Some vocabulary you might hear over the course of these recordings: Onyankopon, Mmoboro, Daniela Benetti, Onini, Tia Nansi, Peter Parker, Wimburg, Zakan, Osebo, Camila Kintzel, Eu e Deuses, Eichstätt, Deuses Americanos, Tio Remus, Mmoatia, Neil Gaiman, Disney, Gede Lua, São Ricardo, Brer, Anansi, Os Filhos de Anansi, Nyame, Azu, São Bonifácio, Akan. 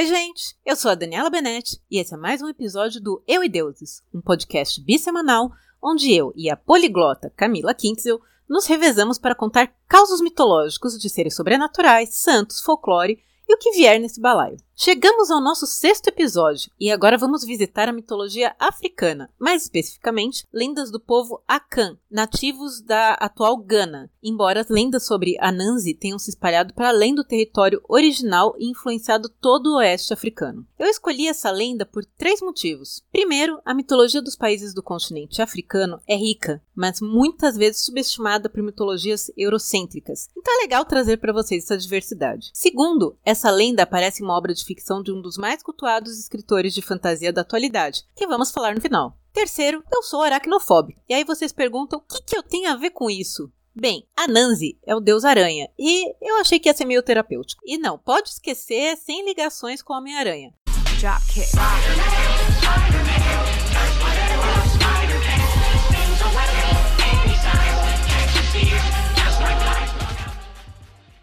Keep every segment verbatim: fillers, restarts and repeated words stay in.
Oi, gente! Eu sou a Daniela Benetti e esse é mais um episódio do Eu e Deuses, um podcast bissemanal onde eu e a poliglota Camila Kintzel nos revezamos para contar causos mitológicos de seres sobrenaturais, santos, folclore e o que vier nesse balaio. Chegamos ao nosso sexto episódio e agora vamos visitar a mitologia africana, mais especificamente, lendas do povo Akan, nativos da atual Gana, embora as lendas sobre Anansi tenham se espalhado para além do território original e influenciado todo o oeste africano. Eu escolhi essa lenda por três motivos. Primeiro, a mitologia dos países do continente africano é rica, mas muitas vezes subestimada por mitologias eurocêntricas, então é legal trazer para vocês essa diversidade. Segundo, essa lenda aparece em uma obra de ficção de um dos mais cultuados escritores de fantasia da atualidade, que vamos falar no final. Terceiro, eu sou aracnofóbico. E aí vocês perguntam, o que, que eu tenho a ver com isso? Bem, Anansi é o deus aranha, e eu achei que ia ser meio terapêutico. E não, pode esquecer, sem ligações com o Homem-Aranha.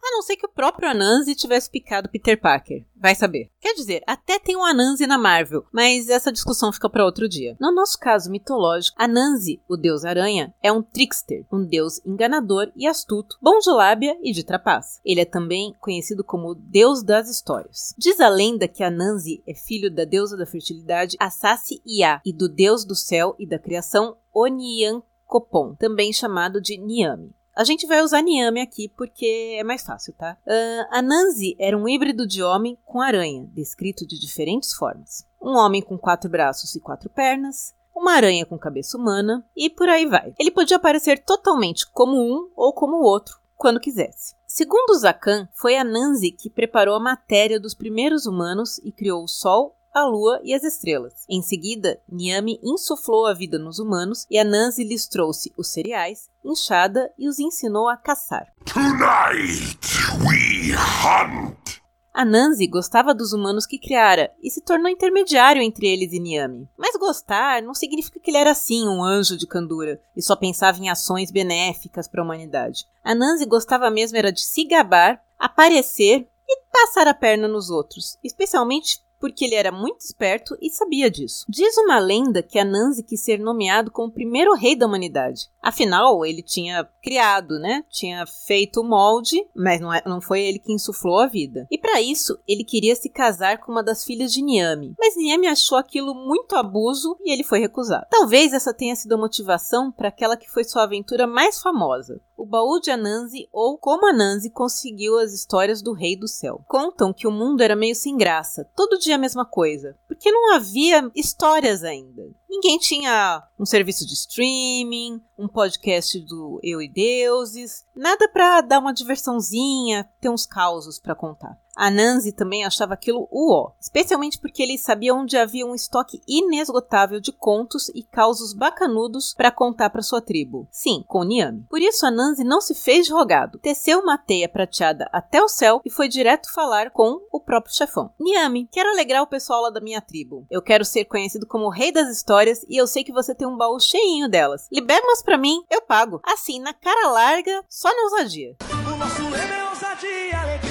A não ser que o próprio Anansi tivesse picado Peter Parker. Vai saber. Quer dizer, até tem um Anansi na Marvel, mas essa discussão fica para outro dia. No nosso caso mitológico, Anansi, o deus aranha, é um trickster, um deus enganador e astuto, bom de lábia e de trapaça. Ele é também conhecido como o deus das histórias. Diz a lenda que Anansi é filho da deusa da fertilidade Asase Ya e do deus do céu e da criação Onyankopon, também chamado de Nyame. A gente vai usar Nyame aqui porque é mais fácil, tá? Uh, Anansi era um híbrido de homem com aranha, descrito de diferentes formas. Um homem com quatro braços e quatro pernas, uma aranha com cabeça humana e por aí vai. Ele podia aparecer totalmente como um ou como o outro, quando quisesse. Segundo Zakan, foi Anansi que preparou a matéria dos primeiros humanos e criou o sol, a lua e as estrelas. Em seguida, Nyame insuflou a vida nos humanos e Anansi lhes trouxe os cereais, enxada e os ensinou a caçar. Tonight we hunt. Anansi gostava dos humanos que criara e se tornou intermediário entre eles e Nyame. Mas gostar não significa que ele era assim um anjo de candura e só pensava em ações benéficas para a humanidade. Anansi gostava mesmo era de se gabar, aparecer e passar a perna nos outros, especialmente porque ele era muito esperto e sabia disso. Diz uma lenda que Anansi quis ser nomeado como o primeiro rei da humanidade. Afinal, ele tinha criado, né? Tinha feito o molde, mas não, é, não foi ele que insuflou a vida. E para isso, ele queria se casar com uma das filhas de Nyame. Mas Nyame achou aquilo muito abuso e ele foi recusado. Talvez essa tenha sido a motivação para aquela que foi sua aventura mais famosa, o baú de Anansi, ou como Anansi conseguiu as histórias do Rei do Céu. Contam que o mundo era meio sem graça, todo dia a mesma coisa, porque não havia histórias ainda. Ninguém tinha um serviço de streaming, um podcast do Eu e Deuses, nada para dar uma diversãozinha, ter uns causos para contar. Anansi também achava aquilo uó, especialmente porque ele sabia onde havia um estoque inesgotável de contos e causos bacanudos para contar para sua tribo. Sim, com Nyame. Por isso Anansi não se fez de rogado, teceu uma teia prateada até o céu e foi direto falar com o próprio chefão. Nyame, quero alegrar o pessoal lá da minha tribo. Eu quero ser conhecido como o rei das histórias e eu sei que você tem um baú cheinho delas. Libera umas pra mim, eu pago. Assim, na cara larga, só na ousadia. O nosso lema é ousadia, alegria.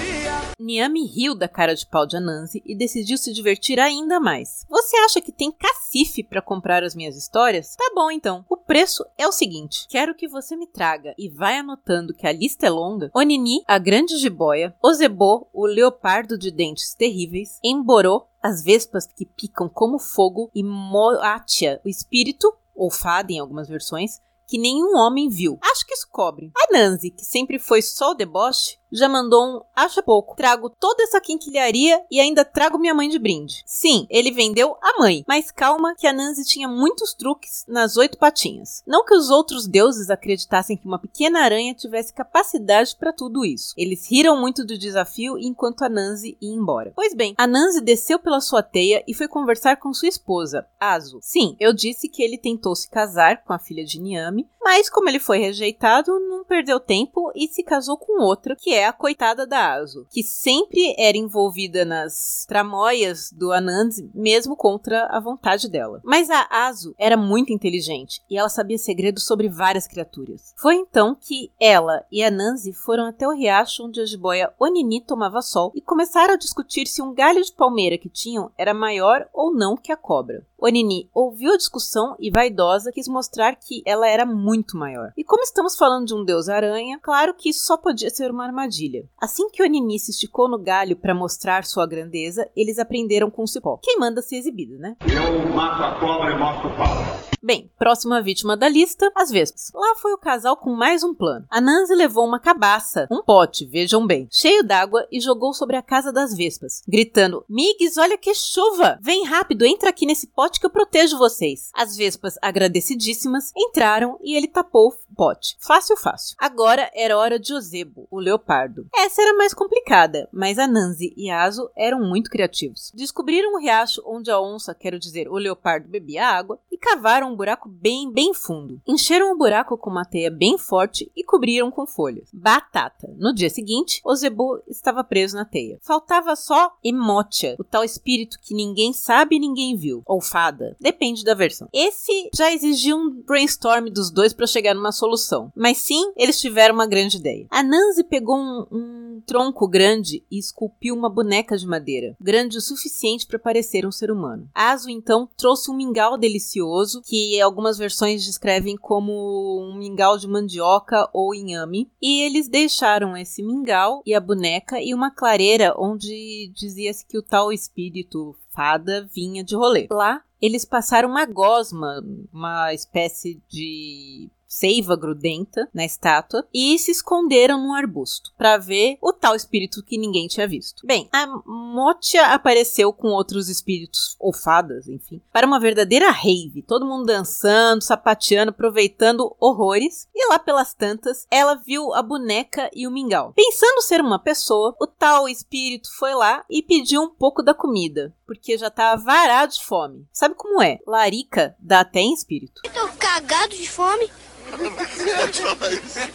Nyame riu da cara de pau de Anansi e decidiu se divertir ainda mais. Você acha que tem cacife pra comprar as minhas histórias? Tá bom então. O preço é o seguinte. Quero que você me traga, e vai anotando que a lista é longa, Onini, a grande jiboia, Osebo, o leopardo de dentes terríveis, Mmoboro, as vespas que picam como fogo, e Mmoatia, o espírito, ou fada em algumas versões, que nenhum homem viu. Acho que isso cobre. Anansi, que sempre foi só o deboche, já mandou um acha pouco. Trago toda essa quinquilharia e ainda trago minha mãe de brinde. Sim, ele vendeu a mãe. Mas calma que Anansi tinha muitos truques nas oito patinhas. Não que os outros deuses acreditassem que uma pequena aranha tivesse capacidade para tudo isso. Eles riram muito do desafio enquanto Anansi ia embora. Pois bem, Anansi desceu pela sua teia e foi conversar com sua esposa, Azu. Sim, eu disse que ele tentou se casar com a filha de Nyame, mas como ele foi rejeitado, não perdeu tempo e se casou com outra, que é a coitada da Azu, que sempre era envolvida nas tramóias do Anansi, mesmo contra a vontade dela. Mas a Azu era muito inteligente e ela sabia segredos sobre várias criaturas. Foi então que ela e Anansi foram até o riacho onde a jiboia Onini tomava sol e começaram a discutir se um galho de palmeira que tinham era maior ou não que a cobra. Onini ouviu a discussão e, vaidosa, quis mostrar que ela era muito maior. E como estamos falando de um deus-aranha, claro que isso só podia ser uma armadilha. Assim que Onini se esticou no galho para mostrar sua grandeza, eles aprenderam com o cipó. Quem manda ser exibido, né? Eu mato a cobra e mostro o pau. Bem, próxima vítima da lista, as vespas. Lá foi o casal com mais um plano. Anansi levou uma cabaça, um pote, vejam bem, cheio d'água e jogou sobre a casa das vespas, gritando: "Migues, olha que chuva! Vem rápido, entra aqui nesse pote que eu protejo vocês." As vespas, agradecidíssimas, entraram e ele tapou o pote. Fácil, fácil. Agora era hora de Osebo, o leopardo. Essa era mais complicada, mas Anansi e Azu eram muito criativos. Descobriram um riacho onde a onça, quero dizer, o leopardo, bebia água e cavaram um buraco bem, bem fundo. Encheram o buraco com uma teia bem forte e cobriram com folhas. Batata! No dia seguinte, Osebo estava preso na teia. Faltava só Mmoatia, o tal espírito que ninguém sabe e ninguém viu. Ou fada. Depende da versão. Esse já exigia um brainstorm dos dois para chegar numa solução. Mas sim, eles tiveram uma grande ideia. Anansi pegou um, um tronco grande e esculpiu uma boneca de madeira, grande o suficiente para parecer um ser humano. Azu, então, trouxe um mingau delicioso que que algumas versões descrevem como um mingau de mandioca ou inhame. E eles deixaram esse mingau e a boneca e uma clareira onde dizia-se que o tal espírito fada vinha de rolê. Lá, eles passaram uma gosma, uma espécie de seiva grudenta na estátua, e se esconderam num arbusto para ver o tal espírito que ninguém tinha visto. Bem, a Mmoatia apareceu com outros espíritos, ou fadas, enfim, para uma verdadeira rave, todo mundo dançando, sapateando, aproveitando horrores, e lá pelas tantas, ela viu a boneca e o mingau. Pensando ser uma pessoa, o tal espírito foi lá e pediu um pouco da comida, porque já estava varado de fome. Sabe como é? Larica dá até em espírito. Eu tô cagado de fome.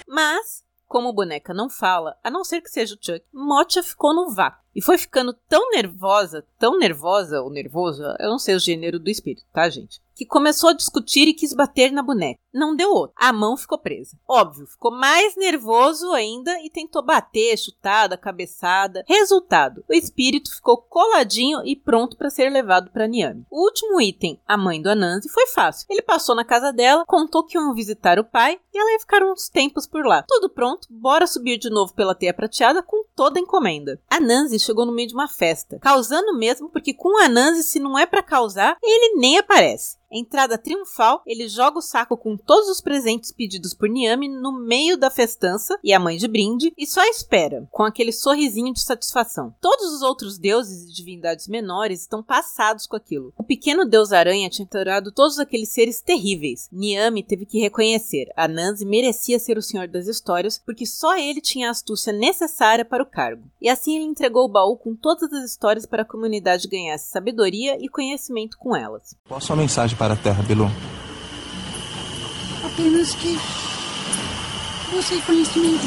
Mas, como a boneca não fala, a não ser que seja o Chuck, Mmoatia ficou no vácuo. E foi ficando tão nervosa, tão nervosa ou nervosa, eu não sei o gênero do espírito, tá, gente? Que começou a discutir e quis bater na boneca. Não deu outro. A mão ficou presa. Óbvio, ficou mais nervoso ainda e tentou bater, chutada, cabeçada. Resultado, o espírito ficou coladinho e pronto para ser levado para Nyame. O último item, a mãe do Anansi, foi fácil. Ele passou na casa dela, contou que iam visitar o pai e ela ia ficar uns tempos por lá. Tudo pronto, bora subir de novo pela teia prateada com toda a encomenda. Anansi chegou no meio de uma festa, causando mesmo, porque com Anansi, se não é para causar, ele nem aparece. Entrada triunfal, ele joga o saco com todos os presentes pedidos por Nyame no meio da festança e a mãe de brinde e só espera, com aquele sorrisinho de satisfação. Todos os outros deuses e divindades menores estão passados com aquilo. O pequeno deus-aranha tinha enterrado todos aqueles seres terríveis. Nyame teve que reconhecer, Anansi merecia ser o senhor das histórias porque só ele tinha a astúcia necessária para o cargo. E assim ele entregou o baú com todas as histórias para a comunidade ganhasse sabedoria e conhecimento com elas. Qual a sua mensagem para a Terra, Belu? Apenas que você conhece muito.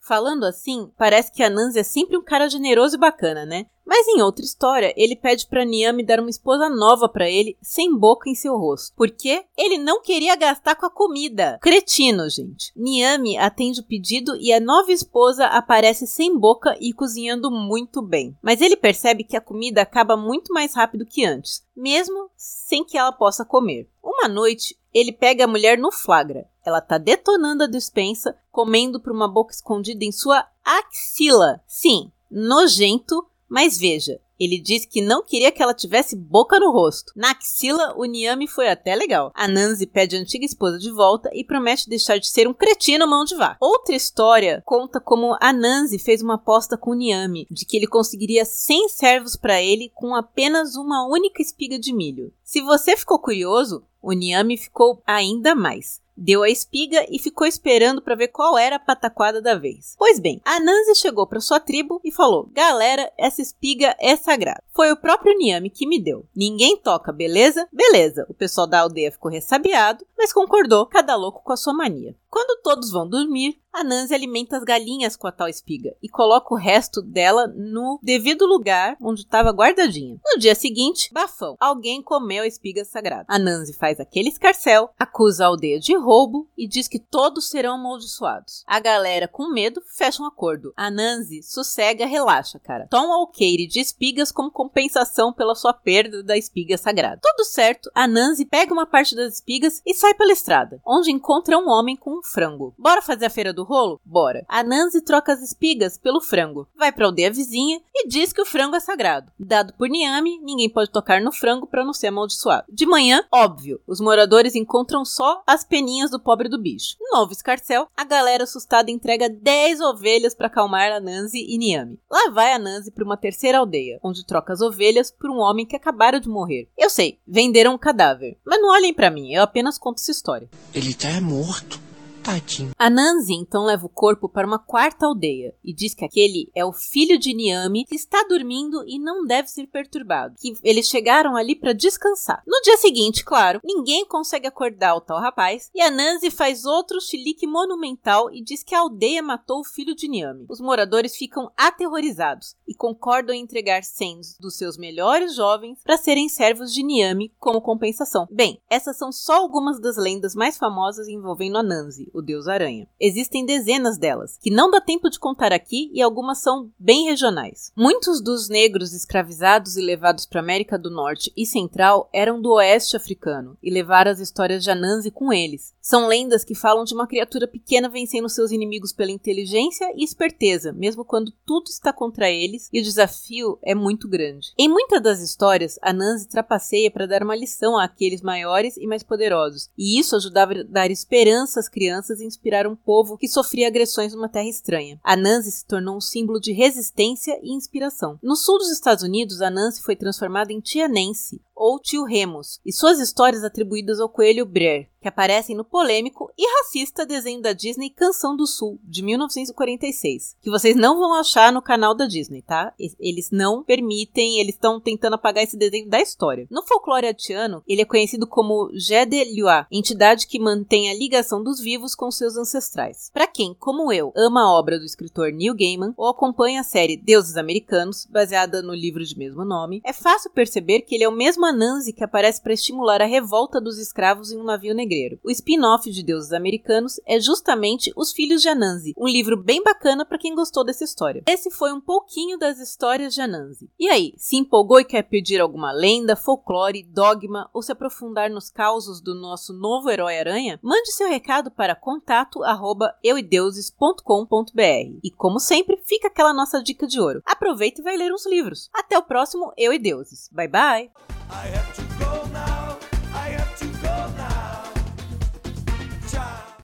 Falando assim, parece que Anansi é sempre um cara generoso e bacana, né? Mas em outra história, ele pede pra Nyame dar uma esposa nova pra ele, sem boca em seu rosto. Porque ele não queria gastar com a comida. Cretino, gente. Nyame atende o pedido e a nova esposa aparece sem boca e cozinhando muito bem. Mas ele percebe que a comida acaba muito mais rápido que antes, mesmo sem que ela possa comer. Uma noite, ele pega a mulher no flagra. Ela tá detonando a despensa, comendo por uma boca escondida em sua axila. Sim, nojento, mas veja, ele disse que não queria que ela tivesse boca no rosto. Na axila, o Nyame foi até legal. Anansi pede a antiga esposa de volta e promete deixar de ser um cretino mão de vaca. Outra história conta como Anansi fez uma aposta com o Nyame, de que ele conseguiria cem servos para ele com apenas uma única espiga de milho. Se você ficou curioso, o Nyame ficou ainda mais. deu a espiga e ficou esperando para ver qual era a pataquada da vez. Pois bem, Anansi chegou para sua tribo e falou: galera, essa espiga é sagrada. Foi o próprio Nyame que me deu. Ninguém toca, beleza? Beleza. O pessoal da aldeia ficou ressabiado, mas concordou, cada louco com a sua mania. Quando todos vão dormir, Anansi alimenta as galinhas com a tal espiga e coloca o resto dela no devido lugar onde estava guardadinha. No dia seguinte, bafão, alguém comeu a espiga sagrada. Anansi faz aquele escarcéu, acusa a aldeia de roubo e diz que todos serão amaldiçoados. A galera, com medo, fecha um acordo. Anansi sossega, relaxa, cara. Toma o alqueire de espigas como compensação pela sua perda da espiga sagrada. Tudo certo, Anansi pega uma parte das espigas e sai pela estrada, onde encontra um homem com um frango. Bora fazer a feira do rolo? Bora. Anansi troca as espigas pelo frango, vai pra aldeia vizinha e diz que o frango é sagrado. Dado por Nyame, ninguém pode tocar no frango pra não ser amaldiçoado. De manhã, óbvio, os moradores encontram só as peninhas do pobre do bicho. Novo escarcéu, a galera assustada entrega dez ovelhas pra acalmar Anansi e Nyame. Lá vai Anansi pra uma terceira aldeia, onde troca as ovelhas por um homem que acabara de morrer. Eu sei, venderam um cadáver, mas não olhem pra mim, eu apenas conto essa história. Ele tá morto. Tadinho. Anansi então leva o corpo para uma quarta aldeia e diz que aquele é o filho de Nyame que está dormindo e não deve ser perturbado, que eles chegaram ali para descansar. No dia seguinte, claro, ninguém consegue acordar o tal rapaz e Anansi faz outro chilique monumental e diz que a aldeia matou o filho de Nyame. Os moradores ficam aterrorizados e concordam em entregar cem dos seus melhores jovens para serem servos de Nyame como compensação. Bem, essas são só algumas das lendas mais famosas envolvendo Anansi, o Deus Aranha. Existem dezenas delas, que não dá tempo de contar aqui e algumas são bem regionais. Muitos dos negros escravizados e levados para a América do Norte e Central eram do Oeste Africano e levaram as histórias de Anansi com eles. São lendas que falam de uma criatura pequena vencendo seus inimigos pela inteligência e esperteza, mesmo quando tudo está contra eles e o desafio é muito grande. Em muitas das histórias, Anansi trapaceia para dar uma lição àqueles maiores e mais poderosos, e isso ajudava a dar esperança às crianças e inspiraram um povo que sofria agressões numa terra estranha. Anansi se tornou um símbolo de resistência e inspiração. No sul dos Estados Unidos, Anansi foi transformada em Tia Nansi, ou Tio Remus, e suas histórias atribuídas ao coelho Brer, que aparecem no polêmico e racista desenho da Disney Canção do Sul, de mil novecentos e quarenta e seis, que vocês não vão achar no canal da Disney, tá? Eles não permitem, eles estão tentando apagar esse desenho da história. No folclore haitiano, ele é conhecido como Gede Lua, entidade que mantém a ligação dos vivos com seus ancestrais. Para quem, como eu, ama a obra do escritor Neil Gaiman ou acompanha a série Deuses Americanos, baseada no livro de mesmo nome, é fácil perceber que ele é o mesmo Anansi que aparece para estimular a revolta dos escravos em um navio negreiro. O spin-off de Deuses Americanos é justamente Os Filhos de Anansi, um livro bem bacana para quem gostou dessa história. Esse foi um pouquinho das histórias de Anansi. E aí, se empolgou e quer pedir alguma lenda, folclore, dogma ou se aprofundar nos causos do nosso novo herói-aranha? Mande seu recado para contato arroba eu e deuses ponto com ponto b r. E como sempre, fica aquela nossa dica de ouro. Aproveita e vai ler uns livros. Até o próximo Eu e Deuses. Bye bye! I have to go now, I have to go now.